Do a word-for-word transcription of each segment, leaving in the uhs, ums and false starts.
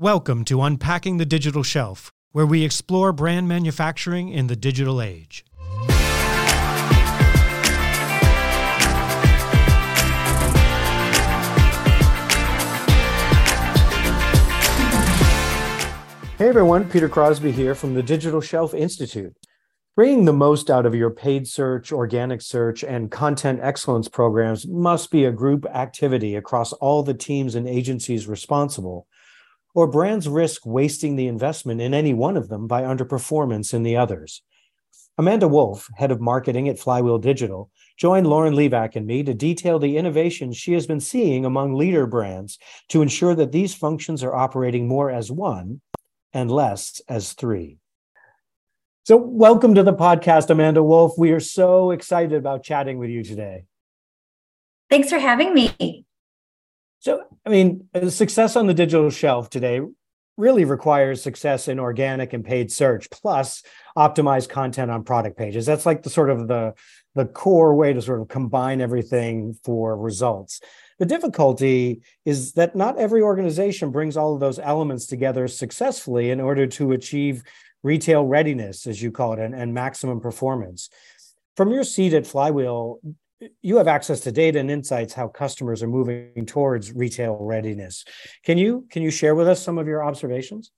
Welcome to Unpacking the Digital Shelf, where we explore brand manufacturing in the digital age. Hey everyone, Peter Crosby here from the Digital Shelf Institute. Bringing the most out of your paid search, organic search, and content excellence programs must be a group activity across all the teams and agencies responsible, or brands risk wasting the investment in any one of them by underperformance in the others. Amanda Wolff, head of marketing at Flywheel Digital, joined Lauren Levack and me to detail the innovations she has been seeing among leader brands to ensure that these functions are operating more as one and less as three. So welcome to the podcast, Amanda Wolff. We are so excited about chatting with you today. Thanks for having me. So, I mean, success on the digital shelf today really requires success in organic and paid search, plus optimized content on product pages. That's like the sort of the, the core way to sort of combine everything for results. The difficulty is that not every organization brings all of those elements together successfully in order to achieve retail readiness, as you call it, and, and maximum performance. From your seat at Flywheel, you have access to data and insights how customers are moving towards retail readiness. Can you can you share with us some of your observations?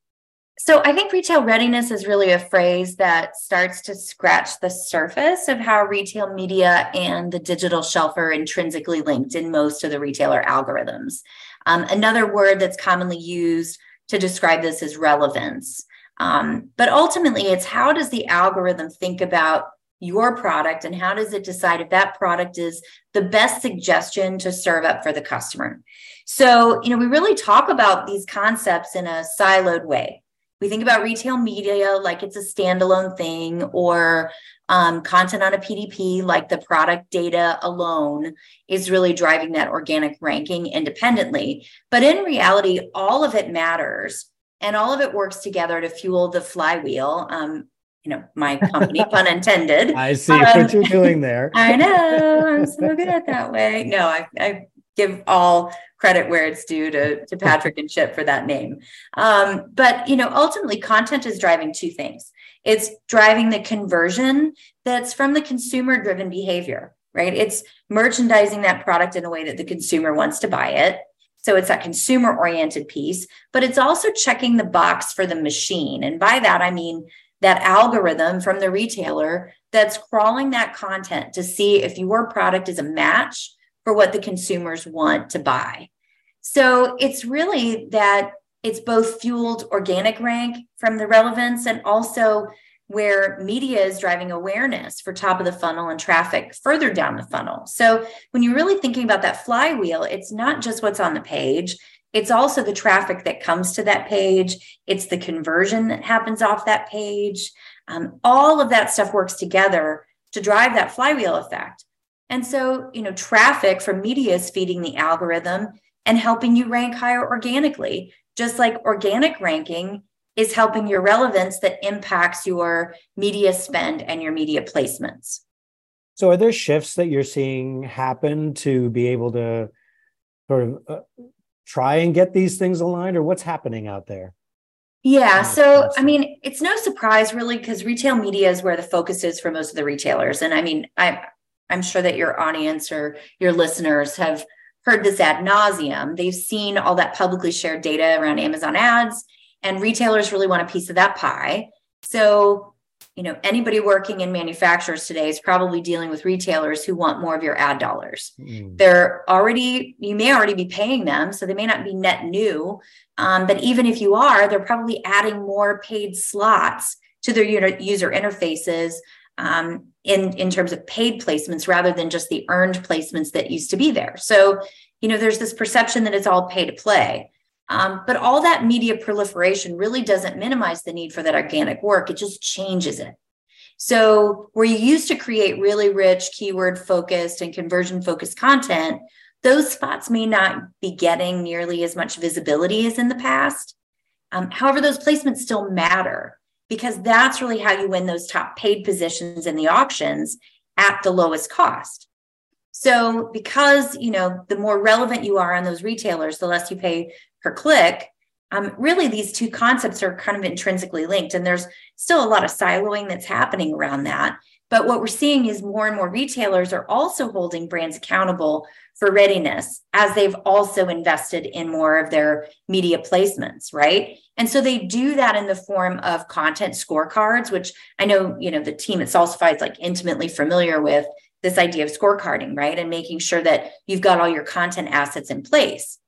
So I think retail readiness is really a phrase that starts to scratch the surface of how retail media and the digital shelf are intrinsically linked in most of the retailer algorithms. Um, another word that's commonly used to describe this is relevance. Um, but ultimately, it's how does the algorithm think about your product and how does it decide if that product is the best suggestion to serve up for the customer? So, you know, we really talk about these concepts in a siloed way. We think about retail media like it's a standalone thing, or um, content on a P D P, like the product data alone is really driving that organic ranking independently. But in reality, all of it matters. And all of it works together to fuel the flywheel. Um, you know, my company, pun intended. I see um, what you're doing there. I know. I'm so good at that way. No, I, I give all credit where it's due to, to Patrick and Chip for that name. Um, but, you know, ultimately, content is driving two things. It's driving the conversion that's from the consumer-driven behavior, right? It's merchandising that product in a way that the consumer wants to buy it. So it's that consumer-oriented piece, but it's also checking the box for the machine. And by that, I mean that algorithm from the retailer that's crawling that content to see if your product is a match for what the consumers want to buy. So it's really that it's both fueled organic rank from the relevance and also where media is driving awareness for top of the funnel and traffic further down the funnel. So when you're really thinking about that flywheel, it's not just what's on the page. It's also the traffic that comes to that page. It's the conversion that happens off that page. Um, all of that stuff works together to drive that flywheel effect. And so, you know, traffic from media is feeding the algorithm and helping you rank higher organically, just like organic ranking is helping your relevance that impacts your media spend and your media placements. So are there shifts that you're seeing happen to be able to sort of uh, try and get these things aligned, or what's happening out there? Yeah. So, I mean, it's no surprise really, because retail media is where the focus is for most of the retailers. And I mean, I, I'm sure that your audience or your listeners have heard this ad nauseum. They've seen all that publicly shared data around Amazon ads, and retailers really want a piece of that pie. So, you know, anybody working in manufacturers today is probably dealing with retailers who want more of your ad dollars. Mm. They're already, you may already be paying them, so they may not be net new. Um, but even if you are, they're probably adding more paid slots to their user interfaces um, in, in terms of paid placements rather than just the earned placements that used to be there. So, you know, there's this perception that it's all pay to play. Um, but all that media proliferation really doesn't minimize the need for that organic work. It just changes it. So where you used to create really rich keyword focused and conversion focused content, those spots may not be getting nearly as much visibility as in the past. Um, however, those placements still matter because that's really how you win those top paid positions in the auctions at the lowest cost. So because, you know, the more relevant you are on those retailers, the less you pay per click, Um, really, these two concepts are kind of intrinsically linked, and there's still a lot of siloing that's happening around that. But what we're seeing is more and more retailers are also holding brands accountable for readiness, as they've also invested in more of their media placements, right? And so they do that in the form of content scorecards, which I know, you know, the team at Salsify is like intimately familiar with this idea of scorecarding, right? And making sure that you've got all your content assets in place.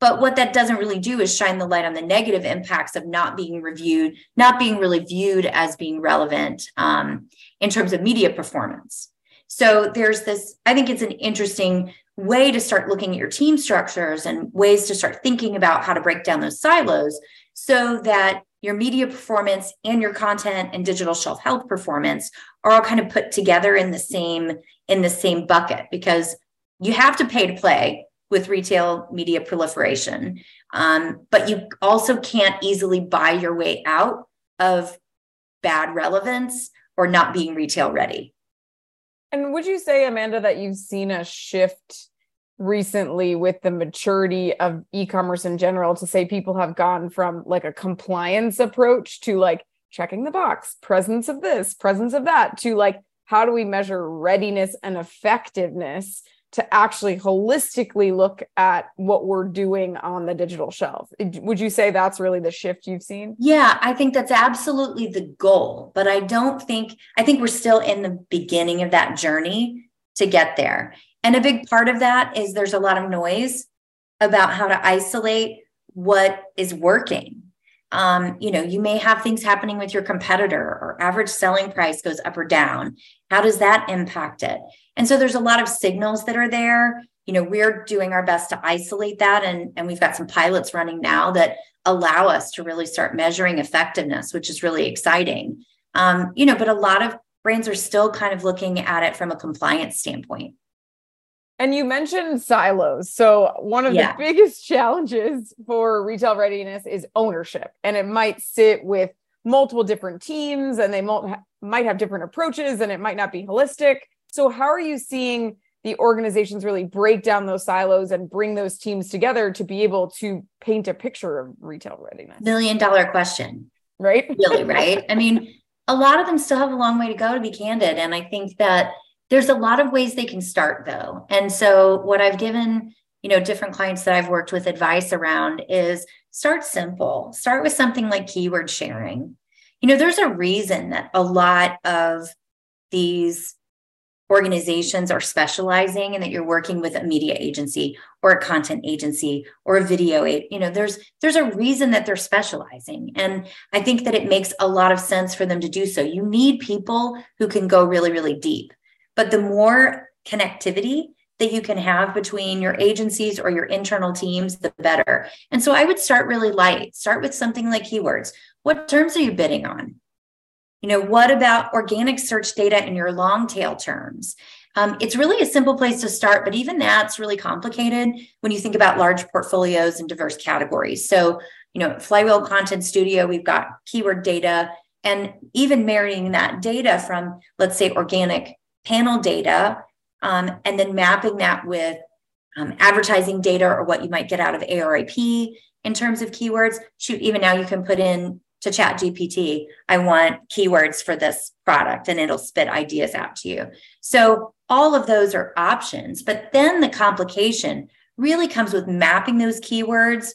But what that doesn't really do is shine the light on the negative impacts of not being reviewed, not being really viewed as being relevant um, in terms of media performance. So there's this, I think it's an interesting way to start looking at your team structures and ways to start thinking about how to break down those silos so that your media performance and your content and digital shelf health performance are all kind of put together in the same, in the same bucket, because you have to pay to play with retail media proliferation. Um, but you also can't easily buy your way out of bad relevance or not being retail ready. And would you say, Amanda, that you've seen a shift recently with the maturity of e-commerce in general to say people have gone from like a compliance approach to like checking the box, presence of this, presence of that, to like, how do we measure readiness and effectiveness to actually holistically look at what we're doing on the digital shelf? Would you say that's really the shift you've seen? Yeah, I think that's absolutely the goal, but I don't think, I think we're still in the beginning of that journey to get there. And a big part of that is there's a lot of noise about how to isolate what is working. Um, you know, you may have things happening with your competitor, or average selling price goes up or down. How does that impact it? And so there's a lot of signals that are there. You know, we're doing our best to isolate that. And, and we've got some pilots running now that allow us to really start measuring effectiveness, which is really exciting. Um, you know, but a lot of brands are still kind of looking at it from a compliance standpoint. And you mentioned silos. So one of yeah. the biggest challenges for retail readiness is ownership. And it might sit with multiple different teams, and they might have different approaches, and it might not be holistic. So how are you seeing the organizations really break down those silos and bring those teams together to be able to paint a picture of retail readiness? Million dollar question. Right? Really, right? I mean, a lot of them still have a long way to go, to be candid. And I think that there's a lot of ways they can start, though. And so what I've given, you know, different clients that I've worked with advice around is start simple. Start with something like keyword sharing. You know, there's a reason that a lot of these organizations are specializing and that you're working with a media agency or a content agency or a video aid. You know, there's, there's a reason that they're specializing. And I think that it makes a lot of sense for them to do so. You need people who can go really, really deep. But the more connectivity that you can have between your agencies or your internal teams, the better. And so I would start really light. Start with something like keywords. What terms are you bidding on? You know, what about organic search data in your long tail terms? Um, it's really a simple place to start, but even that's really complicated when you think about large portfolios and diverse categories. So, you know, Flywheel Content Studio, we've got keyword data, and even marrying that data from, let's say, organic panel data, um, and then mapping that with um, advertising data or what you might get out of A R A P in terms of keywords. Shoot, even now you can put in to Chat G P T, I want keywords for this product, and it'll spit ideas out to you. So all of those are options, but then the complication really comes with mapping those keywords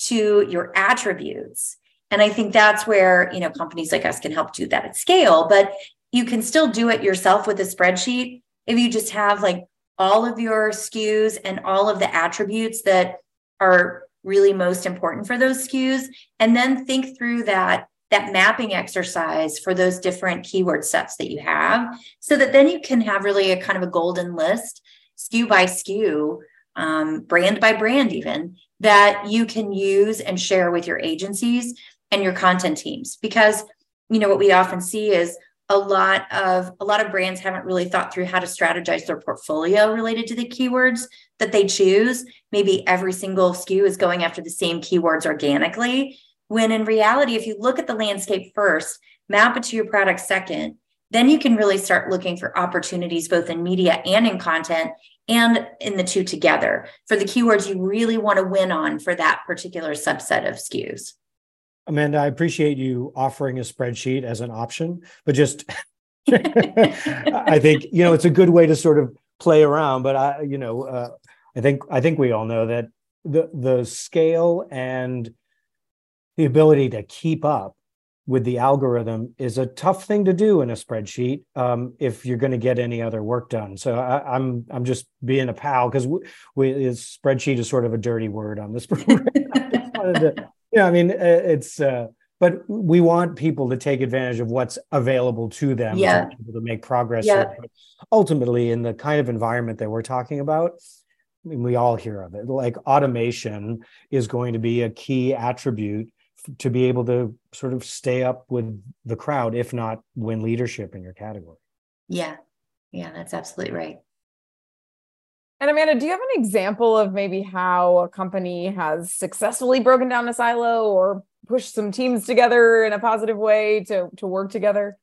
to your attributes. And I think that's where, you know, companies like us can help do that at scale, but you can still do it yourself with a spreadsheet if you just have like all of your S K Us and all of the attributes that are really most important for those S K Us, and then think through that, that mapping exercise for those different keyword sets that you have, so that then you can have really a kind of a golden list, S K U by S K U, um, brand by brand even, that you can use and share with your agencies and your content teams. Because, you know, what we often see is A lot of a lot of brands haven't really thought through how to strategize their portfolio related to the keywords that they choose. Maybe every single S K U is going after the same keywords organically, when in reality, if you look at the landscape first, map it to your product second, then you can really start looking for opportunities both in media and in content and in the two together for the keywords you really want to win on for that particular subset of S K Us. Amanda, I appreciate you offering a spreadsheet as an option, but just, I think, you know, it's a good way to sort of play around, but I, you know, uh, I think, I think we all know that the, the scale and the ability to keep up with the algorithm is a tough thing to do in a spreadsheet um, if you're going to get any other work done. So I, I'm I'm just being a pal because we, we spreadsheet is sort of a dirty word on this program. I just wanted to, you know, I mean, it's uh, but we want people to take advantage of what's available to them, yeah, to, to make progress. Yeah. Ultimately, in the kind of environment that we're talking about, I mean, we all hear of it. Like automation is going to be a key attribute to be able to sort of stay up with the crowd, if not win leadership in your category. Yeah. Yeah, that's absolutely right. And Amanda, do you have an example of maybe how a company has successfully broken down a silo or pushed some teams together in a positive way to, to work together?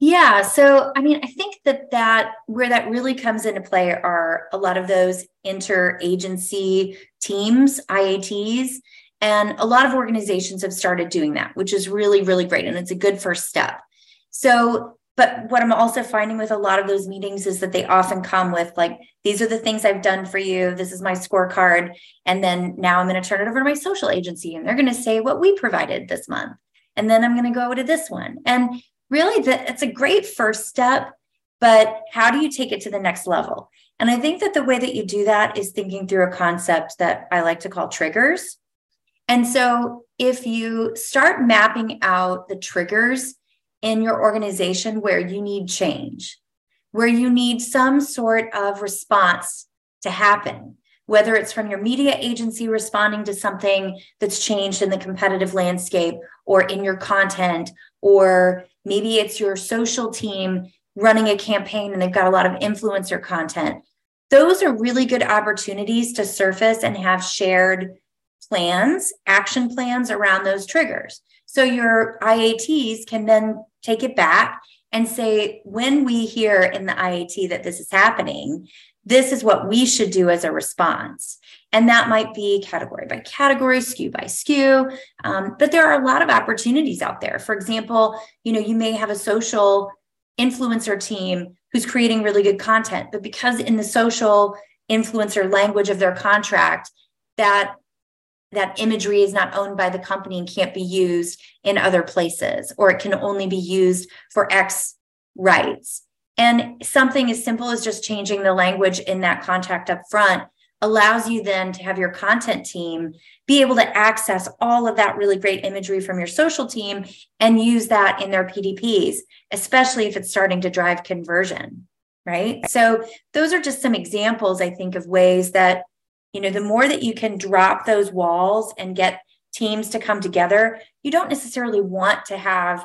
Yeah. So, I mean, I think that that where that really comes into play are a lot of those interagency teams, I A Ts, and a lot of organizations have started doing that, which is really, really great. And it's a good first step. So, but what I'm also finding with a lot of those meetings is that they often come with like, these are the things I've done for you. This is my scorecard. And then now I'm going to turn it over to my social agency and they're going to say what we provided this month. And then I'm going to go to this one. And really that it's a great first step, but how do you take it to the next level? And I think that the way that you do that is thinking through a concept that I like to call triggers. And so if you start mapping out the triggers in your organization where you need change, where you need some sort of response to happen, whether it's from your media agency responding to something that's changed in the competitive landscape or in your content, or maybe it's your social team running a campaign and they've got a lot of influencer content. Those are really good opportunities to surface and have shared plans, action plans around those triggers. So your I A Ts can then take it back and say, when we hear in the I A T that this is happening, this is what we should do as a response. And that might be category by category, S K U by S K U. Um, but there are a lot of opportunities out there. For example, you know, you may have a social influencer team who's creating really good content, but because in the social influencer language of their contract, that that imagery is not owned by the company and can't be used in other places, or it can only be used for X rights. And something as simple as just changing the language in that contract up front allows you then to have your content team be able to access all of that really great imagery from your social team and use that in their P D Ps, especially if it's starting to drive conversion, right? So those are just some examples, I think, of ways that, you know, the more that you can drop those walls and get teams to come together, you don't necessarily want to have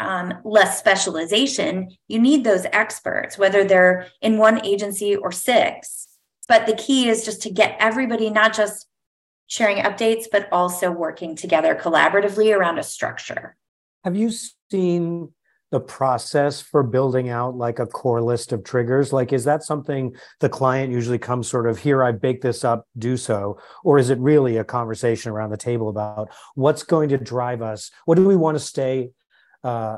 um, less specialization. You need those experts, whether they're in one agency or six. But the key is just to get everybody not just sharing updates, but also working together collaboratively around a structure. Have you seen the process for building out like a core list of triggers? Like, is that something the client usually comes sort of, here, I bake this up, do so? Or is it really a conversation around the table about what's going to drive us? What do we want to stay uh,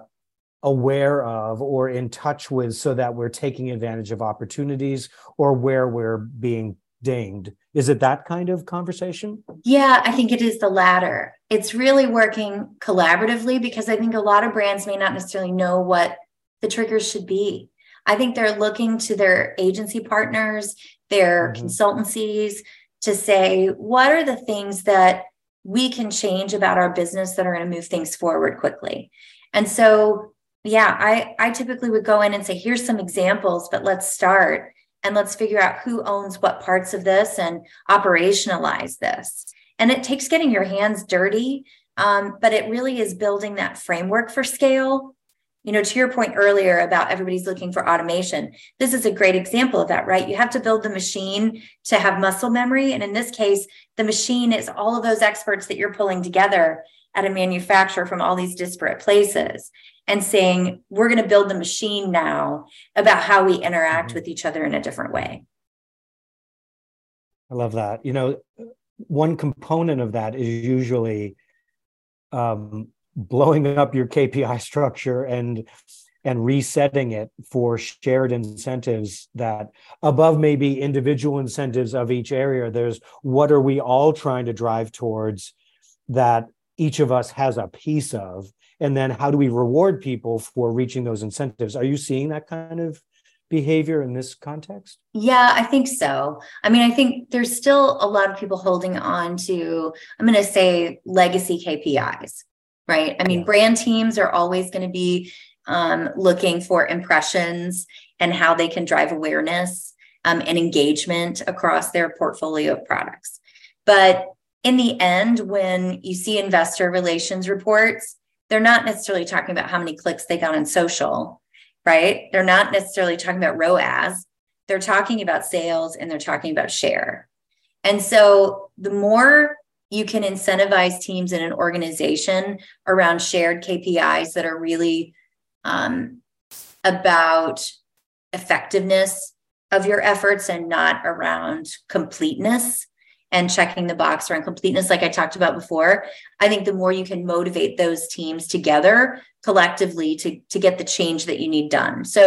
aware of or in touch with so that we're taking advantage of opportunities or where we're being dinged? Is it that kind of conversation? Yeah, I think it is the latter. It's really working collaboratively because I think a lot of brands may not necessarily know what the triggers should be. I think they're looking to their agency partners, their mm-hmm. consultancies to say, what are the things that we can change about our business that are going to move things forward quickly? And so, yeah, I, I typically would go in and say, here's some examples, but let's start. And let's figure out who owns what parts of this and operationalize this. And it takes getting your hands dirty, um, but it really is building that framework for scale. You know, to your point earlier about everybody's looking for automation, this is a great example of that, right? You have to build the machine to have muscle memory. And in this case, the machine is all of those experts that you're pulling together at a manufacturer from all these disparate places and saying, we're going to build the machine now about how we interact with each other in a different way. I love that. You know, one component of that is usually um, blowing up your K P I structure and and resetting it for shared incentives that above maybe individual incentives of each area, there's what are we all trying to drive towards that each of us has a piece of, and then how do we reward people for reaching those incentives? Are you seeing that kind of behavior in this context? Yeah, I think so. I mean, I think there's still a lot of people holding on to, I'm going to say legacy K P Is, right? I mean, yeah. Brand teams are always going to be Um, looking for impressions and how they can drive awareness um, and engagement across their portfolio of products. But in the end, when you see investor relations reports, they're not necessarily talking about how many clicks they got on social, right? They're not necessarily talking about R O A S. They're talking about sales and they're talking about share. And so the more you can incentivize teams in an organization around shared K P Is that are really Um, about effectiveness of your efforts and not around completeness and checking the box around completeness, like I talked about before. I think the more you can motivate those teams together collectively to, to get the change that you need done. So,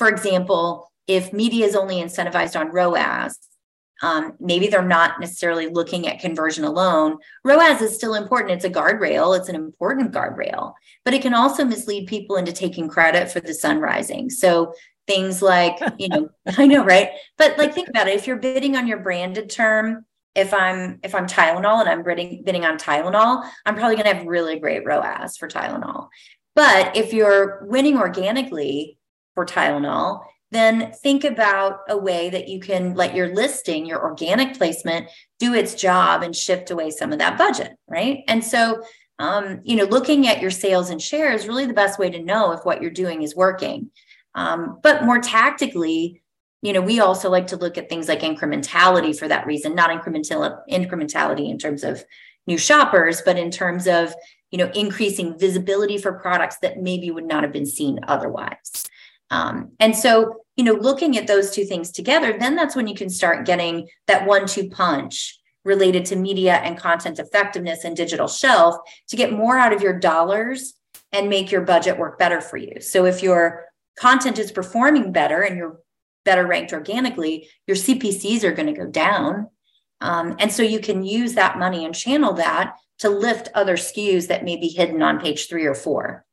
for example, if media is only incentivized on R O A S, um, maybe they're not necessarily looking at conversion alone. R O A S is still important. It's a guardrail. It's an important guardrail, but it can also mislead people into taking credit for the sun rising. So things like, you know, I know, right? But like, think about it. If you're bidding on your branded term, if I'm, if I'm Tylenol and I'm bidding, bidding on Tylenol, I'm probably going to have really great R O A S for Tylenol. But if you're winning organically for Tylenol, then think about a way that you can let your listing, your organic placement, do its job and shift away some of that budget, right? And so, um, you know, looking at your sales and share is really the best way to know if what you're doing is working. Um, but more tactically, you know, we also like to look at things like incrementality for that reason, not incremental incrementality in terms of new shoppers, but in terms of, you know, increasing visibility for products that maybe would not have been seen otherwise. Um, and so, you know, looking at those two things together, then that's when you can start getting that one two punch related to media and content effectiveness and digital shelf to get more out of your dollars and make your budget work better for you. So if your content is performing better and you're better ranked organically, your C P Cs are going to go down. Um, and so you can use that money and channel that to lift other S K Us that may be hidden on page three or four.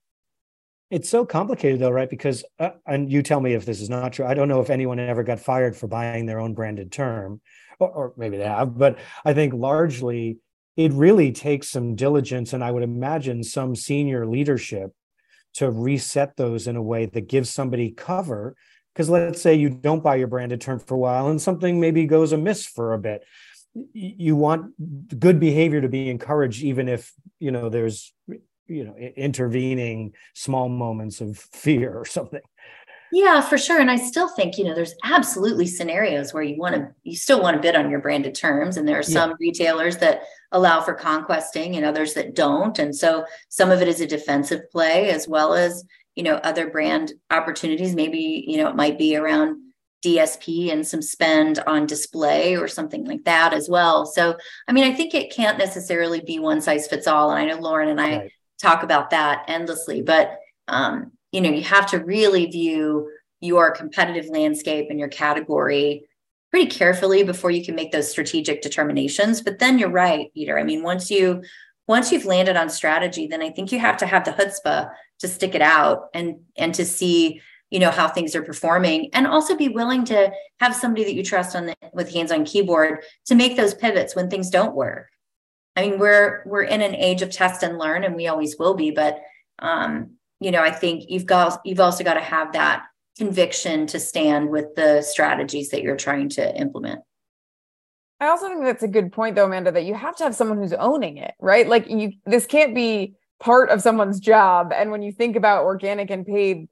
It's so complicated though, right? Because, uh, and you tell me if this is not true, I don't know if anyone ever got fired for buying their own branded term, or, or maybe they have, but I think largely it really takes some diligence and I would imagine some senior leadership to reset those in a way that gives somebody cover. Because let's say you don't buy your branded term for a while and something maybe goes amiss for a bit. You want good behavior to be encouraged, even if, you know, there's, you know, intervening small moments of fear or something. Yeah, for sure. And I still think, you know, there's absolutely scenarios where you want to, you still want to bid on your branded terms. And there are some yeah. retailers that allow for conquesting and others that don't. And so some of it is a defensive play as well as, you know, other brand opportunities. Maybe, you know, it might be around D S P and some spend on display or something like that as well. So, I mean, I think it can't necessarily be one size fits all. And I know Lauren and I right. talk about that endlessly, but, um, you know, you have to really view your competitive landscape and your category pretty carefully before you can make those strategic determinations. But then you're right, Peter. I mean, once you, once you've landed on strategy, then I think you have to have the chutzpah to stick it out and, and to see, you know, how things are performing, and also be willing to have somebody that you trust on the, with hands on keyboard to make those pivots when things don't work. I mean, we're we're in an age of test and learn, and we always will be. But um, you know, I think you've got you've also got to have that conviction to stand with the strategies that you're trying to implement. I also think that's a good point, though, Amanda, that you have to have someone who's owning it, right? Like, you, this can't be part of someone's job. And when you think about organic and paid,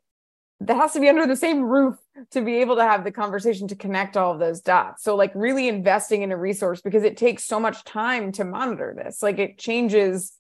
that has to be under the same roof to be able to have the conversation to connect all of those dots. So like really investing in a resource, because it takes so much time to monitor this. Like, it changes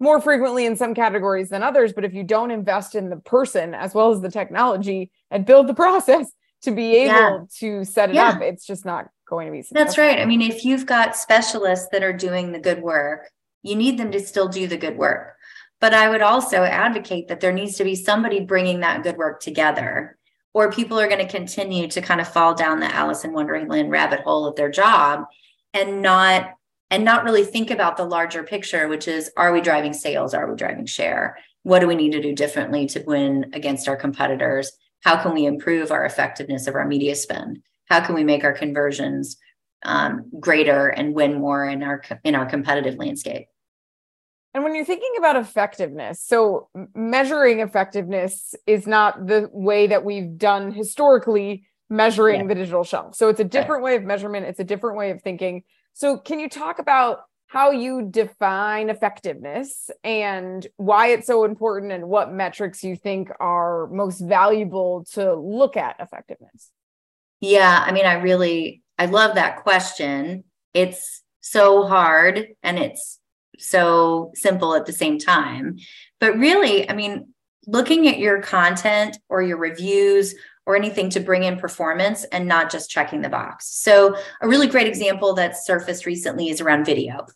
more frequently in some categories than others, but if you don't invest in the person as well as the technology and build the process to be able yeah. to set it yeah. up, it's just not going to be successful. That's right. I mean, if you've got specialists that are doing the good work, you need them to still do the good work. But I would also advocate that there needs to be somebody bringing that good work together, or people are going to continue to kind of fall down the Alice in Wonderland rabbit hole of their job and not and not really think about the larger picture, which is, are we driving sales? Are we driving share? What do we need to do differently to win against our competitors? How can we improve our effectiveness of our media spend? How can we make our conversions um, greater and win more in our in our competitive landscape? And when you're thinking about effectiveness, so measuring effectiveness is not the way that we've done historically measuring yeah. the digital shelf. So it's a different right. way of measurement. It's a different way of thinking. So can you talk about how you define effectiveness and why it's so important and what metrics you think are most valuable to look at effectiveness? Yeah, I mean, I really, I love that question. It's so hard and it's so simple at the same time. But really, I mean, looking at your content or your reviews or anything to bring in performance and not just checking the box. So a really great example that surfaced recently is around video.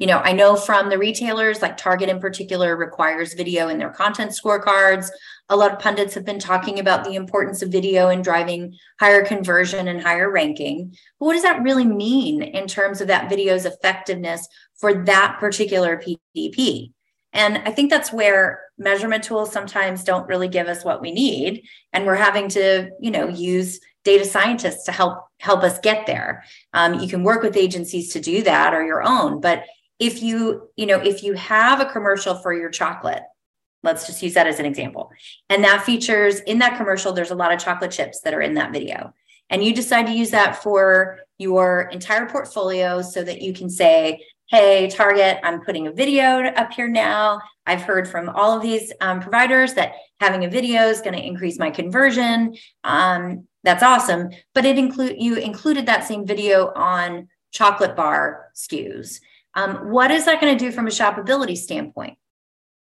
You know, I know from the retailers, like Target in particular, requires video in their content scorecards. A lot of pundits have been talking about the importance of video in driving higher conversion and higher ranking. But what does that really mean in terms of that video's effectiveness for that particular P D P? And I think that's where measurement tools sometimes don't really give us what we need. And we're having to, you know, use data scientists to help help us get there. Um, you can work with agencies to do that or your own. But if you, you know, if you have a commercial for your chocolate, let's just use that as an example. And that features in that commercial, there's a lot of chocolate chips that are in that video. And you decide to use that for your entire portfolio so that you can say, hey, Target, I'm putting a video up here now. I've heard from all of these um, providers that having a video is going to increase my conversion. Um, that's awesome. But it include you included that same video on chocolate bar S K Us. Um, what is that going to do from a shoppability standpoint?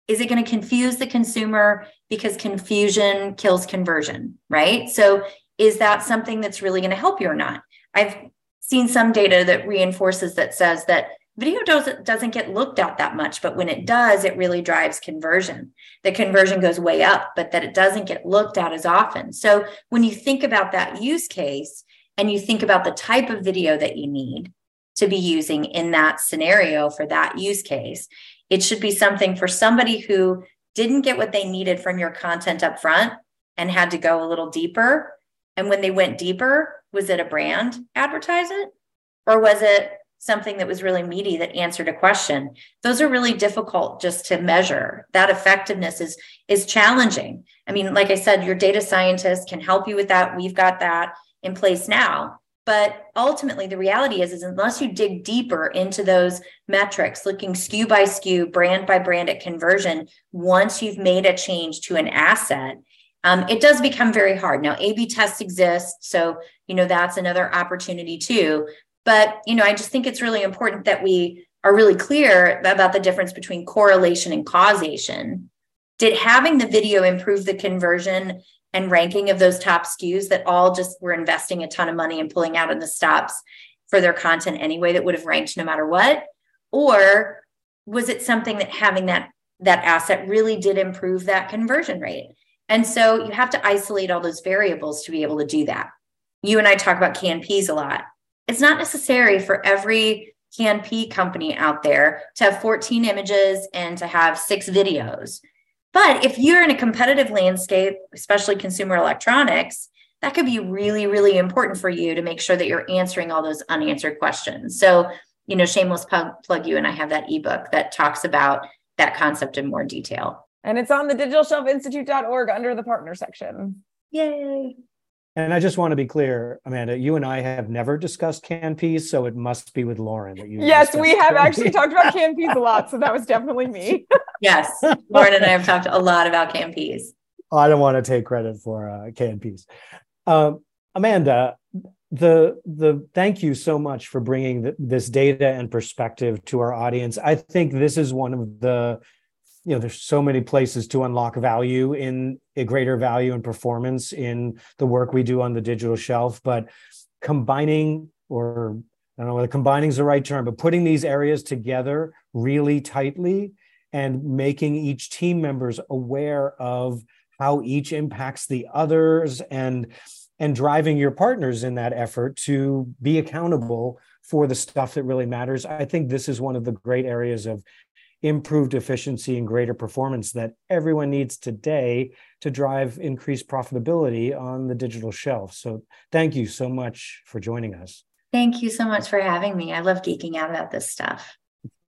Is it going to confuse the consumer because confusion kills conversion, right? So is that something that's really going to help you or not? I've seen some data that reinforces that says that video doesn't doesn't get looked at that much, but when it does, it really drives conversion. The conversion goes way up, but that it doesn't get looked at as often. So when you think about that use case and you think about the type of video that you need to be using in that scenario for that use case, it should be something for somebody who didn't get what they needed from your content up front and had to go a little deeper. And when they went deeper, was it a brand advertisement or was it something that was really meaty that answered a question? Those are really difficult just to measure. That effectiveness is, is challenging. I mean, like I said, your data scientists can help you with that. We've got that in place now. But ultimately, the reality is, is unless you dig deeper into those metrics, looking S K U by S K U, brand by brand at conversion, once you've made a change to an asset, um, it does become very hard. Now, A B tests exist. So, you know, that's another opportunity too. But, you know, I just think it's really important that we are really clear about the difference between correlation and causation. Did having the video improve the conversion and ranking of those top S K Us that all just were investing a ton of money and pulling out in the stops for their content anyway that would have ranked no matter what? Or was it something that having that, that asset really did improve that conversion rate? And so you have to isolate all those variables to be able to do that. You and I talk about K and Ps a lot. It's not necessary for every K and P company out there to have fourteen images and to have six videos. But if you're in a competitive landscape, especially consumer electronics, that could be really, really important for you to make sure that you're answering all those unanswered questions. So, you know, shameless plug, you and I have that ebook that talks about that concept in more detail. And it's on the digital shelf institute dot org under the partner section. Yay. And I just want to be clear, Amanda, you and I have never discussed K and Ps, so it must be with Lauren that you Yes, we have actually talked about K and Ps a lot, so that was definitely me. Yes, Lauren and I have talked a lot about K and Ps. I don't want to take credit for uh, K and Ps. Uh, Amanda, the the thank you so much for bringing the, this data and perspective to our audience. I think this is one of the, you know, there's so many places to unlock value in a greater value and performance in the work we do on the digital shelf, but combining or I don't know whether combining is the right term, but putting these areas together really tightly and making each team members aware of how each impacts the others, and and driving your partners in that effort to be accountable for the stuff that really matters. I think this is one of the great areas of improved efficiency and greater performance that everyone needs today to drive increased profitability on the digital shelf. So thank you so much for joining us. Thank you so much for having me. I love geeking out about this stuff.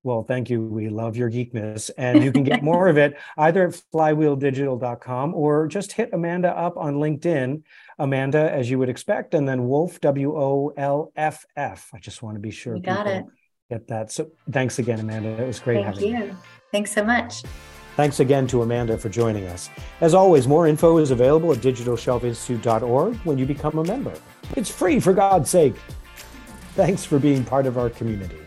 Well, thank you. We love your geekness, and you can get more of it either at flywheel digital dot com or just hit Amanda up on LinkedIn. Amanda, as you would expect, and then Wolff, W O L F F. I just want to be sure you got it. Get that. So thanks again, Amanda. It was great having you. Thank you. Thanks so much. Thanks again to Amanda for joining us. As always, more info is available at digital shelf institute dot org when you become a member. It's free, for God's sake. Thanks for being part of our community.